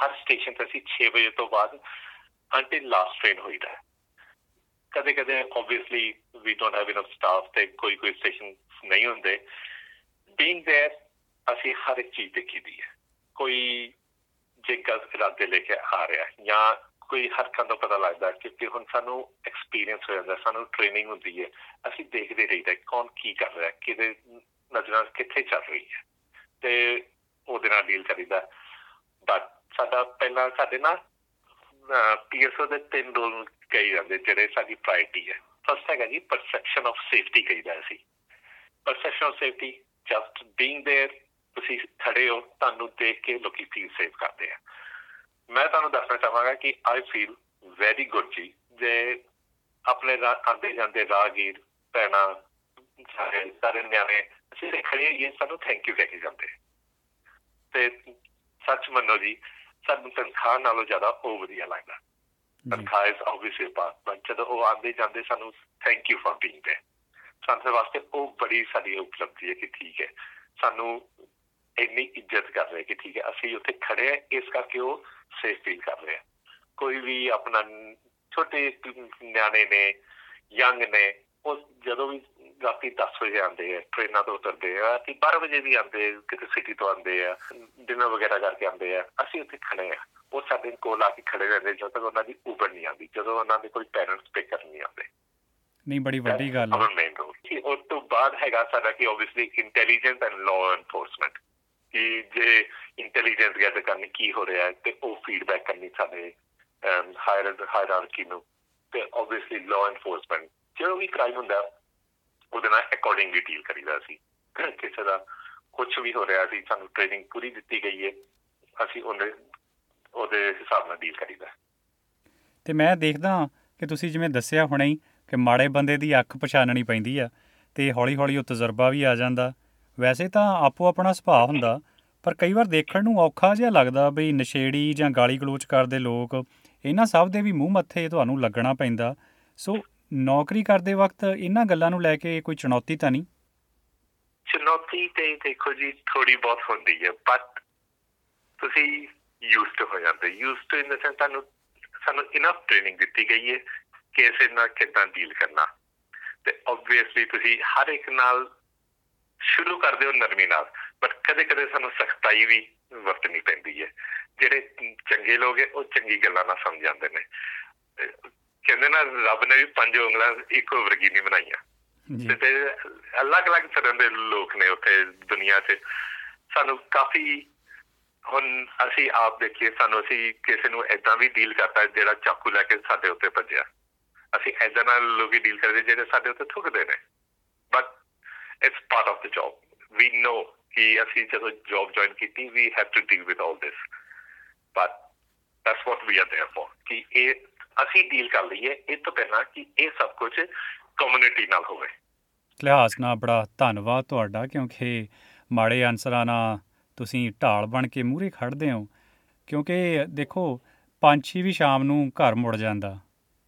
ਹਰ ਸਟੇਸ਼ਨ 'ਤੇ ਅਸੀਂ ਛੇ ਵਜੇ ਤੋਂ ਬਾਅਦ until last train ਹੋਈਦਾ ਹੈ। ਕਦੇ ਕਦੇ obviously we don't have enough staff ਤੇ ਕੋਈ ਕੋਈ ਸਟੇਸ਼ਨ ਨਹੀਂ ਹੁੰਦੇ। being there ਅਸੀਂ ਹਰ ਇੱਕ ਚੀਜ਼ ਦੇਖੀ ਦੀ ਹੈ, ਕੋਈ ਜੇ ਗਲਤ ਇਰਾਦੇ ਲੈ ਕੇ ਆ ਰਿਹਾ ਜਾਂ ਕੋਈ ਹਰਕਤਾਂ ਦਾ ਪਤਾ ਲੱਗਦਾ, ਕਿਉਂਕਿ ਹੁਣ ਸਾਨੂੰ ਐਕਸਪੀਰੀਅੰਸ ਹੋ ਜਾਂਦਾ, ਸਾਨੂੰ ਟ੍ਰੇਨਿੰਗ ਹੁੰਦੀ ਹੈ, ਅਸੀਂ ਦੇਖਦੇ ਰਹੀਦਾ ਕੌਣ ਕੀ ਕਰ ਰਿਹਾ, ਕਿਹਦੇ ਨਜ਼ਰਾਂ ਕਿੱਥੇ ਚੱਲ ਰਹੀ ਹੈ ਤੇ ਉਹਦੇ ਨਾਲ ਡੀਲ ਕਰੀਦਾ। ਬਟ ਸਾਡਾ ਪਹਿਲਾਂ ਸਾਡੇ ਨਾਲ ਪੀਐਸਓ ਦੇ ਤਿੰਨ ਰੋਲ ਕਹੀ ਜਾਂਦੇ ਜਿਹੜੇ ਸਾਡੀ ਪ੍ਰਾਇਰਟੀ ਹੈ। ਫਸਟ ਹੈਗਾ ਜੀ ਪਰਸੈਪਸ਼ਨ ਆਫ ਸੇਫਟੀ ਕਹੀਦਾ ਅਸੀਂ। Perception of safety just being there, ਤੁਸੀਂ ਖੜੇ ਹੋ, ਤੁਹਾਨੂੰ ਦੇਖ ਕੇ ਲੋਕੀ ਫੀਲ ਸੇਫ ਕਰਦੇ ਆ। ਮੈਂ ਤੁਹਾਨੂੰ ਦੱਸਣਾ ਚਾਹਾਂਗਾ ਕਿ ਆਈ ਫੀਲ ਵੈਰੀ ਗੁੱਡ ਜੀ ਜੇ ਆਪਣੇ ਆਉਂਦੇ ਜਾਂਦੇ ਰਾਹਗੀਰ ਭੈਣਾਂ ਸਾਰੇ ਸਾਰੇ ਨਿਆਣੇ ਅਸੀਂ ਦੇਖਣੇ ਇਹ ਸਾਨੂੰ ਥੈਂਕ ਯੂ ਕਹਿ ਕੇ ਜਾਂਦੇ। ਤੇ ਸੱਚ ਮੰਨੋ ਜੀ ਸਾਨੂੰ ਤਨਖਾਹ ਨਾਲੋਂ ਜ਼ਿਆਦਾ ਉਹ ਵਧੀਆ ਲੱਗਦਾ। ਤਨਖਾਹ ਇਸ ਆਬਵੀਅਸਲੀ ਪਾਸ, ਬਟ ਜਦੋਂ ਉਹ ਆਉਂਦੇ ਜਾਂਦੇ ਸਾਨੂੰ thank you for being there, ਸਾਡੇ ਵਾਸਤੇ ਉਹ ਬੜੀ ਸਾਡੀ ਉਪਲਬਧੀ ਹੈ ਕਿ ਠੀਕ ਹੈ ਸਾਨੂੰ ਇੰਨੀ ਇੱਜ਼ਤ ਕਰ ਰਹੇ ਕਿ ਠੀਕ ਹੈ ਅਸੀਂ ਉੱਥੇ ਖੜੇ ਹਾਂ, ਇਸ ਕਰਕੇ ਉਹ ਸੇਫ ਫੀਲ ਕਰ ਰਹੇ ਆ। ਕੋਈ ਵੀ ਆਪਣਾ ਛੋਟੇ ਨਿਆਣੇ ਨੇ, ਯੰਗ ਨੇ, ਉਹ ਜਦੋਂ ਵੀ ਰਾਤੀ ਦਸ ਵਜੇ ਆਉਂਦੇ ਆ ਟ੍ਰੇਨਾਂ ਤੋਂ ਉਤਰਦੇ ਆ, ਰਾਤੀ ਬਾਰਾਂ ਵਜੇ ਵੀ ਆਉਂਦੇ, ਕਿਤੇ ਸਿਟੀ ਤੋਂ ਆਉਂਦੇ ਆ, ਡਿਨਰ ਵਗੈਰਾ ਕਰਕੇ ਆਉਂਦੇ ਆ, ਅਸੀਂ ਉੱਥੇ ਖੜੇ ਹਾਂ, ਉਹ ਸਾਡੇ ਕੋਲ ਆ ਕੇ ਖੜੇ ਰਹਿੰਦੇ ਜਦੋਂ ਤੱਕ ਉਹਨਾਂ ਦੀ ਉਬਰ ਨਹੀਂ ਆਉਂਦੀ, ਜਦੋਂ ਉਹਨਾਂ ਦੇ ਕੋਈ ਪੇਰੈਂਟਸ ਪਿਕ ਕਰਨ ਨਹੀਂ ਆਉਂਦੇ। ਨਹੀਂ, ਬੜੀ ਵੱਡੀ ਗੱਲ ਹੈ। ਮੇਨ ਰੋਲ ਉਸ ਤੋਂ ਬਾਅਦ ਹੈਗਾ ਸਾਡਾ ਕਿ obviously intelligence and law enforcement, ਕਿ ਜੇ ਇੰਟੈਲੀਜੈਂਸ ਗੈਦਰ ਕਰਨੀ ਕੀ ਹੋ ਰਿਹਾ ਤੇ ਉਹ ਫੀਡਬੈਕ ਕਰਨੀ ਸਾਡੇ ਹਾਇਰ ਹਾਇਰਾਰਕੀ ਨੂੰ, ਤੇ ਓਬਵੀਅਸਲੀ ਲਾਅ ਐਨਫੋਰਸਮੈਂਟ ਜਦੋਂ ਵੀ ਕ੍ਰਾਈਮ ਹੁੰਦਾ ਉਹਦੇ ਨਾਲ ਅਕੋਰਡਿੰਗਲੀ ਡੀਲ ਕਰੀਦਾ। ਅਸੀਂ ਕਿਸੇ ਦਾ ਕੁਛ ਵੀ ਹੋ ਰਿਹਾ ਸੀ, ਸਾਨੂੰ ਟ੍ਰੇਨਿੰਗ ਪੂਰੀ ਦਿੱਤੀ ਗਈ ਹੈ, ਅਸੀਂ ਉਹਦੇ ਉਹਦੇ ਹਿਸਾਬ ਨਾਲ ਡੀਲ ਕਰੀਦਾ। ਤੇ ਮੈਂ ਦੇਖਦਾ ਕਿ ਤੁਸੀਂ ਜਿਵੇਂ ਦੱਸਿਆ ਹੁਣੇ ਹੀ ਕਿ ਮਾੜੇ ਬੰਦੇ ਦੀ ਅੱਖ ਪਛਾਣਨੀ ਪੈਂਦੀ ਆ ਤੇ ਹੌਲੀ ਹੌਲੀ ਉਹ ਤਜਰਬਾ ਵੀ ਆ ਜਾਂਦਾ। ਵੈਸੇ ਤਾਂ ਆਪੋ ਆਪਣਾ ਸੁਭਾਅ ਹੁੰਦਾ, ਪਰ ਕਈ ਵਾਰ ਦੇਖਣ ਨੂੰ ਔਖਾ ਜਿਹਾ ਲੱਗਦਾ ਬਈ ਨਸ਼ੇੜੀ ਜਾਂ ਗਾਲੀ ਗਲੋਚ ਕਰਦੇ ਲੋਕ, ਇਹਨਾਂ ਸਭ ਦੇ ਵੀ ਮੂੰਹ ਮੱਥੇ ਤੁਹਾਨੂੰ ਲੱਗਣਾ ਪੈਂਦਾ। ਸੋ ਨੌਕਰੀ ਕਰਦੇ ਵਕਤ ਇਹਨਾਂ ਗੱਲਾਂ ਨੂੰ ਲੈ ਕੇ ਕੋਈ ਚੁਣੌਤੀ ਤਾਂ ਨਹੀਂ? ਚੁਣੌਤੀ ਤੇ ਦੇਖੋ ਜੀ ਥੋੜੀ ਬਹੁਤ ਹੁੰਦੀ ਹੈ, ਬਟ ਤੁਸੀਂ ਯੂਜ਼ਡ ਹੋ ਜਾਂਦੇ। Used to in the sense ਤੁਹਾਨੂੰ ਸਾਨੂੰ ਇਨਫ ਟ੍ਰੇਨਿੰਗ ਦਿੱਤੀ ਗਈ ਹੈ ਕਿਸੇ ਨਾਲ ਕਿੱਦਾਂ ਡੀਲ ਕਰਨਾ, ਤੇ ਓਬਵੀਅਸਲੀ ਤੁਸੀਂ ਹਰ ਇੱਕ ਨਾਲ ਸ਼ੁਰੂ ਕਰਦੇ ਹੋ ਨਰਮੀ ਨਾਲ, ਬਟ ਕਦੇ ਕਦੇ ਸਾਨੂੰ ਸਖਤਾਈ ਵੀ ਵਰਤਣੀ ਪੈਂਦੀ ਹੈ। ਜਿਹੜੇ ਚੰਗੇ ਲੋਕ ਹੈ ਉਹ ਚੰਗੀ ਗੱਲਾਂ ਨਾਲ ਸਮਝ ਆਉਂਦੇ ਨੇ। ਕਹਿੰਦੇ ਨਾ ਰੱਬ ਨੇ ਵੀ ਪੰਜ ਉਂਗਲਾਂ ਇੱਕੋ ਵਰਗੀ ਨਹੀਂ ਬਣਾਈਆਂ, ਤੇ ਅਲੱਗ ਅਲੱਗ ਤਰ੍ਹਾਂ ਦੇ ਲੋਕ ਨੇ ਉੱਥੇ ਦੁਨੀਆਂ 'ਚ। ਸਾਨੂੰ ਕਾਫ਼ੀ ਹੁਣ ਅਸੀਂ ਆਪ ਦੇਖੀਏ, ਸਾਨੂੰ ਅਸੀਂ ਕਿਸੇ ਨੂੰ ਏਦਾਂ ਵੀ ਡੀਲ ਕਰਤਾ ਜਿਹੜਾ ਚਾਕੂ ਲੈ ਕੇ ਸਾਡੇ ਉੱਤੇ ਭੱਜਿਆ, ਅਸੀਂ ਏਦਾਂ ਨਾਲ ਲੋਕੀ ਡੀਲ ਕਰਦੇ ਜਿਹੜੇ ਸਾਡੇ ਉੱਤੇ ਥੁੱਕਦੇ ਨੇ। But it's part of the job, we know ਕਿ ਅਸੀਂ ਜਦੋਂ ਜੋਬ ਜੁਆਇਨ ਕੀਤੀ we have to deal with all this, but that's what we are there for, ਕਿ ਇਹ ਅਸੀਂ ਡੀਲ ਕਰ ਲਈਏ ਇਹ ਤੋਂ ਪਹਿਲਾਂ ਕਿ ਇਹ ਸਭ ਕੁਝ ਕਮਿਊਨਿਟੀ ਨਾਲ ਹੋਵੇ। ਇਤਿਹਾਸ ਨਾਲ ਬੜਾ ਧੰਨਵਾਦ ਤੁਹਾਡਾ, ਕਿਉਂਕਿ ਮਾੜੇ ਆਨਸਰਾਂ ਨਾਲ ਤੁਸੀਂ ਢਾਲ ਬਣ ਕੇ ਮੂਹਰੇ ਖੜ੍ਹਦੇ ਹੋ, ਕਿਉਂਕਿ ਦੇਖੋ ਪੰਛੀ ਵੀ ਸ਼ਾਮ ਨੂੰ ਘਰ ਮੁੜ ਜਾਂਦਾ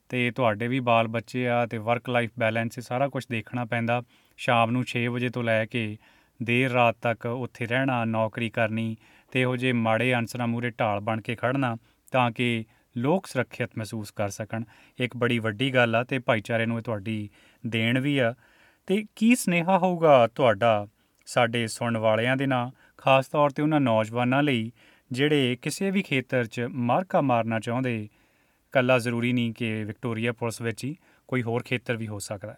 ਅਤੇ ਤੁਹਾਡੇ ਵੀ ਬਾਲ ਬੱਚੇ ਆ ਅਤੇ ਵਰਕ ਲਾਈਫ ਬੈਲੈਂਸ ਸਾਰਾ ਕੁਛ ਦੇਖਣਾ ਪੈਂਦਾ। ਸ਼ਾਮ ਨੂੰ ਛੇ ਵਜੇ ਤੋਂ ਲੈ ਕੇ ਦੇਰ ਰਾਤ ਤੱਕ ਉੱਥੇ ਰਹਿਣਾ, ਨੌਕਰੀ ਕਰਨੀ ਅਤੇ ਇਹੋ ਜਿਹੇ ਮਾੜੇ ਆਨਸਰਾਂ ਮੂਹਰੇ ਢਾਲ ਬਣ ਕੇ ਖੜ੍ਹਨਾ ਤਾਂ ਕਿ ਲੋਕ ਸੁਰੱਖਿਅਤ ਮਹਿਸੂਸ ਕਰ ਸਕਣ, ਇੱਕ ਬੜੀ ਵੱਡੀ ਗੱਲ ਆ ਅਤੇ ਭਾਈਚਾਰੇ ਨੂੰ ਇਹ ਤੁਹਾਡੀ ਦੇਣ ਵੀ ਆ। ਅਤੇ ਕੀ ਸੁਨੇਹਾ ਹੋਊਗਾ ਤੁਹਾਡਾ ਸਾਡੇ ਸੁਣਨ ਵਾਲਿਆਂ ਦੇ ਨਾਲ, ਖਾਸ ਤੌਰ 'ਤੇ ਉਹਨਾਂ ਨੌਜਵਾਨਾਂ ਲਈ ਜਿਹੜੇ ਕਿਸੇ ਵੀ ਖੇਤਰ 'ਚ ਮਾਰਕਾ ਮਾਰਨਾ ਚਾਹੁੰਦੇ? ਇਕੱਲਾ ਜ਼ਰੂਰੀ ਨਹੀਂ ਕਿ ਵਿਕਟੋਰੀਆ ਪੁਲਿਸ ਵਿੱਚ ਹੀ, ਕੋਈ ਹੋਰ ਖੇਤਰ ਵੀ ਹੋ ਸਕਦਾ।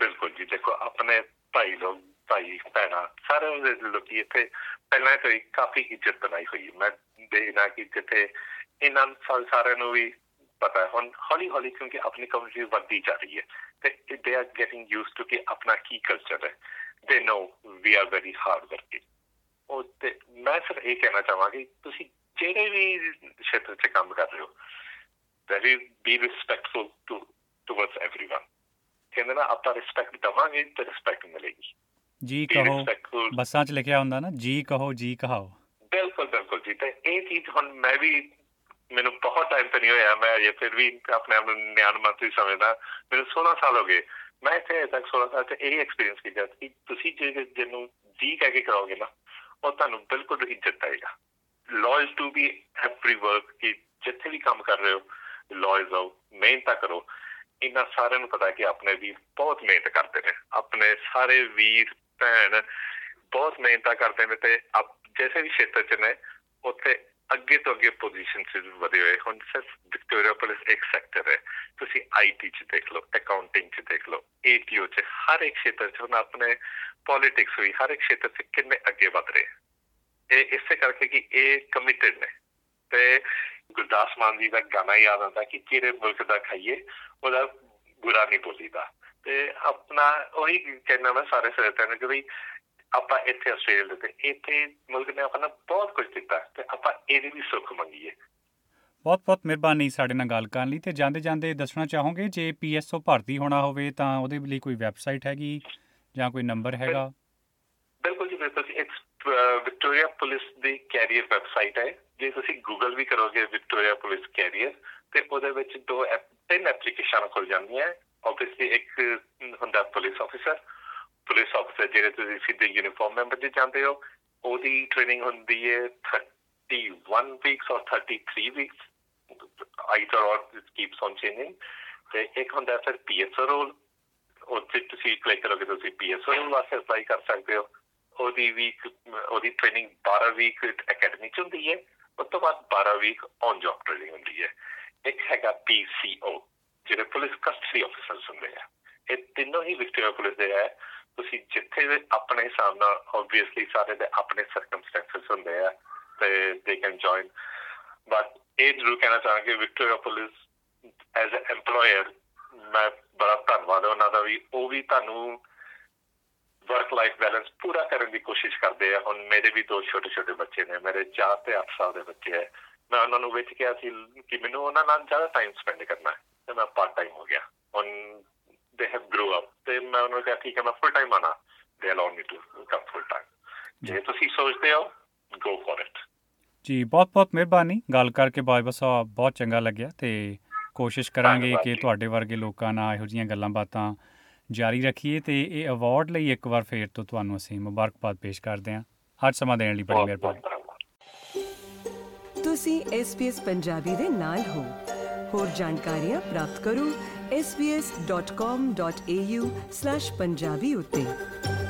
ਬਿਲਕੁਲ ਜੀ, ਦੇਖੋ ਆਪਣੇ ਭਾਈ ਲੋਕ, ਭਾਈ ਭੈਣਾਂ, ਸਾਰੇ ਲੋਕ ਇੱਥੇ ਪਹਿਲਾਂ ਤੋਂ ਹੀ ਕਾਫ਼ੀ ਇੱਜ਼ਤ ਬਣਾਈ ਹੋਈ। ਮੈਂ ਦੇਖਦਾ ਕਿ ਜਿੱਥੇ ਇਹਨਾਂ ਸਾਰਿਆਂ ਨੂੰ ਵੀ ਪਤਾ ਹੁਣ ਹੌਲੀ ਹੌਲੀ ਕਿਉਂਕਿ ਆਪਣੀ ਕਮਿਊਨਿਟੀ ਵੱਧਦੀ ਜਾ ਰਹੀ ਹੈ ਤੇ they are getting used to ਕਿ ਆਪਣਾ ਕੀ ਕਲਚਰ ਹੈ। They know we are very hard working. ਉਹ ਤੇ ਮੈਂ ਸਿਰਫ ਇਹ ਕਹਿਣਾ ਚਾਹਾਂਗੀ ਤੁਸੀਂ ਜਿਹੜੇ ਵੀ ਖੇਤਰ 'ਚ ਕੰਮ ਕਰ ਰਹੇ ਹੋ very be respectful to towards everyone. ਕਹਿੰਦੇ ਨਾ ਆਪਾਂ ਰਿਸਪੈਕਟ ਦੇਵਾਂਗੇ ਤੇ ਰਿਸਪੈਕਟ ਮਿਲੇਗੀ। ਜੀ ਕਹੋ, ਬੱਸਾਂ 'ਚ ਲਿਖਿਆ ਹੁੰਦਾ ਨਾ, ਜੀ ਕਹੋ ਜੀ ਕਹਾਓ। ਬਿਲਕੁਲ ਬਿਲਕੁਲ ਜੀ, ਤੇ ਇਹ ਚੀਜ਼ ਹੁਣ ਮੈਂ ਵੀ, ਮੈਨੂੰ ਬਹੁਤ ਟਾਈਮ ਤਾਂ ਨਹੀਂ ਹੋਇਆ, ਮੈਂ ਅਜੇ ਫਿਰ ਵੀ ਆਪਣੇ ਆਪ ਨੂੰ ਨਿਆਣ ਮੰਤਰੀ ਸਮਝਦਾ। ਮੈਨੂੰ ਸੋਲ੍ਹਾਂ ਸਾਲ ਹੋ ਗਏ, ਮੈਂ ਇੱਥੇ ਅਜੇ ਤੱਕ ਸੋਲ੍ਹਾਂ ਸਾਲ 'ਚ ਇਹ ਐਕਸਪੀਰੀਅੰਸ ਕੀਤਾ ਕਿ ਤੁਸੀਂ ਜੇ ਜਿਹਨੂੰ ਜੀ ਕਹਿ ਕੇ ਕਰਾਓਗੇ ਨਾ ਉਹ ਤੁਹਾਨੂੰ ਬਿਲਕੁਲ ਹੀ ਇੱਜ਼ਤ ਆਏਗਾ। Law is to be every work, ਜਿੱਥੇ ਵੀ ਕੰਮ ਕਰ ਰਹੇ ਹੋ ਲੋਇਜ਼ ਆਓ, ਮਿਹਨਤਾਂ ਕਰੋ। ਇਹਨਾਂ ਸਾਰਿਆਂ ਨੂੰ ਪਤਾ ਕਿ ਆਪਣੇ ਵੀਰ ਬਹੁਤ ਮਿਹਨਤ ਕਰਦੇ ਨੇ, ਆਪਣੇ ਸਾਰੇ ਵੀਰ ਭੈਣ ਬਹੁਤ ਮਿਹਨਤਾਂ ਕਰਦੇ ਨੇ ਤੇ ਜਿਸੇ ਵੀ ਖੇਤਰ ਚ ਨੇ ਉੱਥੇ ਅੱਗੇ ਤੋਂ ਅੱਗੇ ਪੋਜੀਸ਼ਨ ਚ ਵਧੇ ਹੋਏ। ਹੁਣ ਸਿਰਫ ਵਿਕਟੋਰੀਆ ਪੁਲਿਸ ਇੱਕ ਸੈਕਟਰ ਹੈ, ਤੁਸੀਂ ਆਈ ਟੀ ਚ ਦੇਖ ਲਓ, ਅਕਾਊਂਟਿੰਗ ਚ ਦੇਖ ਲਓ, ਏ ਟੀ ਓ ਚ, ਹਰ ਇੱਕ ਖੇਤਰ ਚ, ਹੁਣ ਆਪਣੇ ਪੋਲੀਟਿਕਸ ਵੀ, ਹਰ ਇੱਕ ਖੇਤਰ ਚ ਕਿੰਨੇ ਅੱਗੇ ਵੱਧ ਰਹੇ। ਇਹ ਇਸੇ ਕਰਕੇ ਕਿ ਇਹ ਕਮਿਟਡ ਨੇ। ਤੇ ਗੁਰਦਾਸ ਮਾਨ ਜੀ ਦਾ ਗਾਣਾ ਯਾਦ ਆਉਂਦਾ ਕਿ ਕਿਹੜੇ ਮੁਲਕ ਦਾ ਖਾਈਏ ਉਹਦਾ ਬੁਰਾ ਨਹੀਂ ਬੋਲੀਦਾ। ਤੇ ਆਪਣਾ ਉਹੀ ਕਹਿਣਾ ਮੈਂ ਸਾਰੇ ਸਰੋਤਿਆਂ ਨੂੰ ਕਿ ਬਈ ਆਪਾਂ ਇੱਥੇ ਆਸਟ੍ਰੇਲੀਆ ਦੇ ਇੱਥੇ ਮੁਲਕ ਨੇ ਆਪਣਾ ਬਹੁਤ ਕੁਝ ਦਿੱਤਾ ਤੇ ਆਪਾਂ ਇਹਦੀ ਵੀ ਸੁੱਖ ਮੰਗੀਏ। ਬਹੁਤ ਬਹੁਤ ਮਿਹਰਬਾਨੀ ਸਾਡੇ ਨਾਲ ਗੱਲ ਕਰਨ ਲਈ। ਤੇ ਜਾਂਦੇ ਜਾਂਦੇ ਦੱਸਣਾ ਚਾਹੋਗੇ ਜੇ ਪੀ ਐਸ ਓ ਭਰਤੀ ਹੋਣਾ ਹੋਵੇ ਤਾਂ ਉਹਦੇ ਲਈ ਕੋਈ ਵੈਬਸਾਈਟ ਹੈਗੀ ਜਾਂ ਕੋਈ ਨੰਬਰ ਹੈਗਾ? ਬਿਲਕੁਲ ਜੀ ਬਿਲਕੁਲ, ਵਿਕਟੋਰੀਆ ਪੁਲਿਸ ਦੀ ਕੈਰੀਅਰ ਵੈਬਸਾਈਟ ਹੈ। ਜੇ ਤੁਸੀਂ ਗੂਗਲ ਵੀ ਕਰੋਗੇ ਵਿਕਟੋਰੀਆ ਪੁਲਿਸ ਕੈਰੀਅਰ ਤੇ ਉਹਦੇ ਵਿੱਚ ਦੋ ਤਿੰਨ ਐਪਲੀਕੇਸ਼ਨਾਂ ਖੁੱਲ ਜਾਂਦੀਆਂ। ਓਬਵੀਅਸਲੀ ਇੱਕ ਹੁੰਦਾ ਪੁਲਿਸ ਆਫਿਸਰ, ਪੁਲਿਸ ਆਫਿਸਰ ਜਿਹੜੇ ਤੁਸੀਂ ਸਿੱਧੇ ਯੂਨੀਫਾਰਮ ਮੈਂਬਰ ਦੇ ਜਾਂਦੇ ਹੋ, ਉਹਦੀ ਟ੍ਰੇਨਿੰਗ ਹੁੰਦੀ ਹੈ thirty one weeks or thirty three weeks, either or keeps on changing. ਤੇ ਇੱਕ ਹੁੰਦਾ ਫਿਰ ਪੀ ਐਸ ਓ ਰੋਲ, ਉੱਥੇ ਤੁਸੀਂ ਅਪਲਾਈ ਕਰੋਗੇ, ਤੁਸੀਂ ਪੀ ਐਸ ਓ ਰੋਲ ਵਾਸਤੇ ਅਪਲਾਈ ਕਰ ਸਕਦੇ ਹੋ। ਉਹਦੀ ਵੀਕ ਉਹਦੀ ਟ੍ਰੇਨਿੰਗ ਬਾਰਾਂ ਵੀਕ ਅਕੈਡਮੀ 'ਚ ਹੁੰਦੀ ਹੈ, ਉਸ ਤੋਂ ਬਾਅਦ ਬਾਰਾਂ ਵੀਕ ਔਨ ਜੋਬ ਟ੍ਰੇਨਿੰਗ ਹੁੰਦੀ ਹੈ। ਇੱਕ ਹੈਗਾ ਪੀ ਸੀ ਓ ਜਿਹੜੇ ਪੁਲਿਸ ਕਸਟਡੀ ਆਫਿਸਰ ਹੁੰਦੇ ਆ। ਇਹ ਤਿੰਨੋਂ ਹੀ ਵਿਕਟੋਰੀਆ ਪੁਲਿਸ ਦੇ ਹੈ। ਤੁਸੀਂ ਜਿੱਥੇ ਆਪਣੇ ਹਿਸਾਬ ਨਾਲ ਓਬਵੀਅਸਲੀ ਸਾਰੇ ਦੇ ਆਪਣੇ ਸਰਕਮਸਟੈਂਸਸ ਹੁੰਦੇ ਆ ਤੇ ਦੇ ਕੈਨ ਜੁਆਇਨ। ਬਟ ਇਹ ਜ਼ਰੂਰ ਕਹਿਣਾ ਚਾਹਾਂਗੇ Victoria police as a employer ਮੈਂ ਬੜਾ ਧੰਨਵਾਦ ਉਹਨਾਂ ਦਾ ਵੀ, ਉਹ ਵੀ ਤੁਹਾਨੂੰ ਵਰਕ ਲਾਈਫ ਬੈਲੈਂਸ ਪੂਰਾ ਕਰਨ ਦੀ ਕੋਸ਼ਿਸ਼ ਕਰਦੇ ਆ। ਹੁਣ ਮੇਰੇ ਵੀ ਦੋ ਛੋਟੇ ਛੋਟੇ ਬੱਚੇ ਨੇ, ਮੇਰੇ ਚਾਰ ਤੇ ਅੱਠ ਸਾਲ ਦੇ ਬੱਚੇ ਹੈ। ਮੈਂ ਉਹਨਾਂ ਨੂੰ ਵਿੱਚ ਕਿਹਾ ਸੀ ਕਿ ਮੈਨੂੰ ਉਹਨਾਂ ਨਾਲ ਜ਼ਿਆਦਾ ਟਾਈਮ ਸਪੈਂਡ ਕਰਨਾ ਹੈ ਤੇ ਮੈਂ ਪਾਰਟ ਟਾਈਮ ਹੋ ਗਿਆ। ਹੁਣ ਦੇ ਹੈਵ ਗਰੋ ਅਪ ਤੇ ਮੈਂ ਉਹਨਾਂ ਨੂੰ ਕਿਹਾ ਠੀਕ ਹੈ ਮੈਂ ਫੁੱਲ ਟਾਈਮ ਆਉਣਾ, they allow me to come full time. ਜੇ ਤੁਸੀਂ ਸੋਚਦੇ ਹੋ ਗੋ ਫੋਰ ਇਟ। ਜੀ ਬਹੁਤ ਬਹੁਤ ਮਿਹਰਬਾਨੀ, ਗੱਲ ਕਰਕੇ ਬਾਜਵਾ ਸਾਹਿਬ ਬਹੁਤ ਚੰਗਾ ਲੱਗਿਆ ਤੇ ਕੋਸ਼ਿਸ਼ ਕਰਾਂਗੇ ਕਿ ਤੁਹਾਡੇ ਵਰਗੇ ਲੋਕਾਂ ਨਾਲ ਇਹੋ ਜਿਹੀਆਂ ਗੱਲਾਂ ਬਾਤਾਂ ਜਾਰੀ ਰੱਖੀਏ। ਤੇ ਇਹ ਅਵਾਰਡ ਲਈ ਇੱਕ ਵਾਰ ਫੇਰ ਤੋਂ ਤੁਹਾਨੂੰ ਅਸੀਂ ਮੁਬਾਰਕਬਾਦ ਪੇਸ਼ ਕਰਦੇ ਹਾਂ। ਅੱਜ ਸਮਾਂ ਦੇਣ ਲਈ ਬੜੀ ਮਿਹਰਬਾਨੀ। ਤੁਸੀਂ ਐਸ ਬੀ ਐਸ ਪੰਜਾਬੀ ਦੇ ਨਾਲ ਹੋ। ਹੋਰ ਜਾਣਕਾਰੀਆਂ ਪ੍ਰਾਪਤ ਕਰੋ ਐਸ ਬੀ ਐਸ dot com dot A U slash Punjabi ਉੱਤੇ।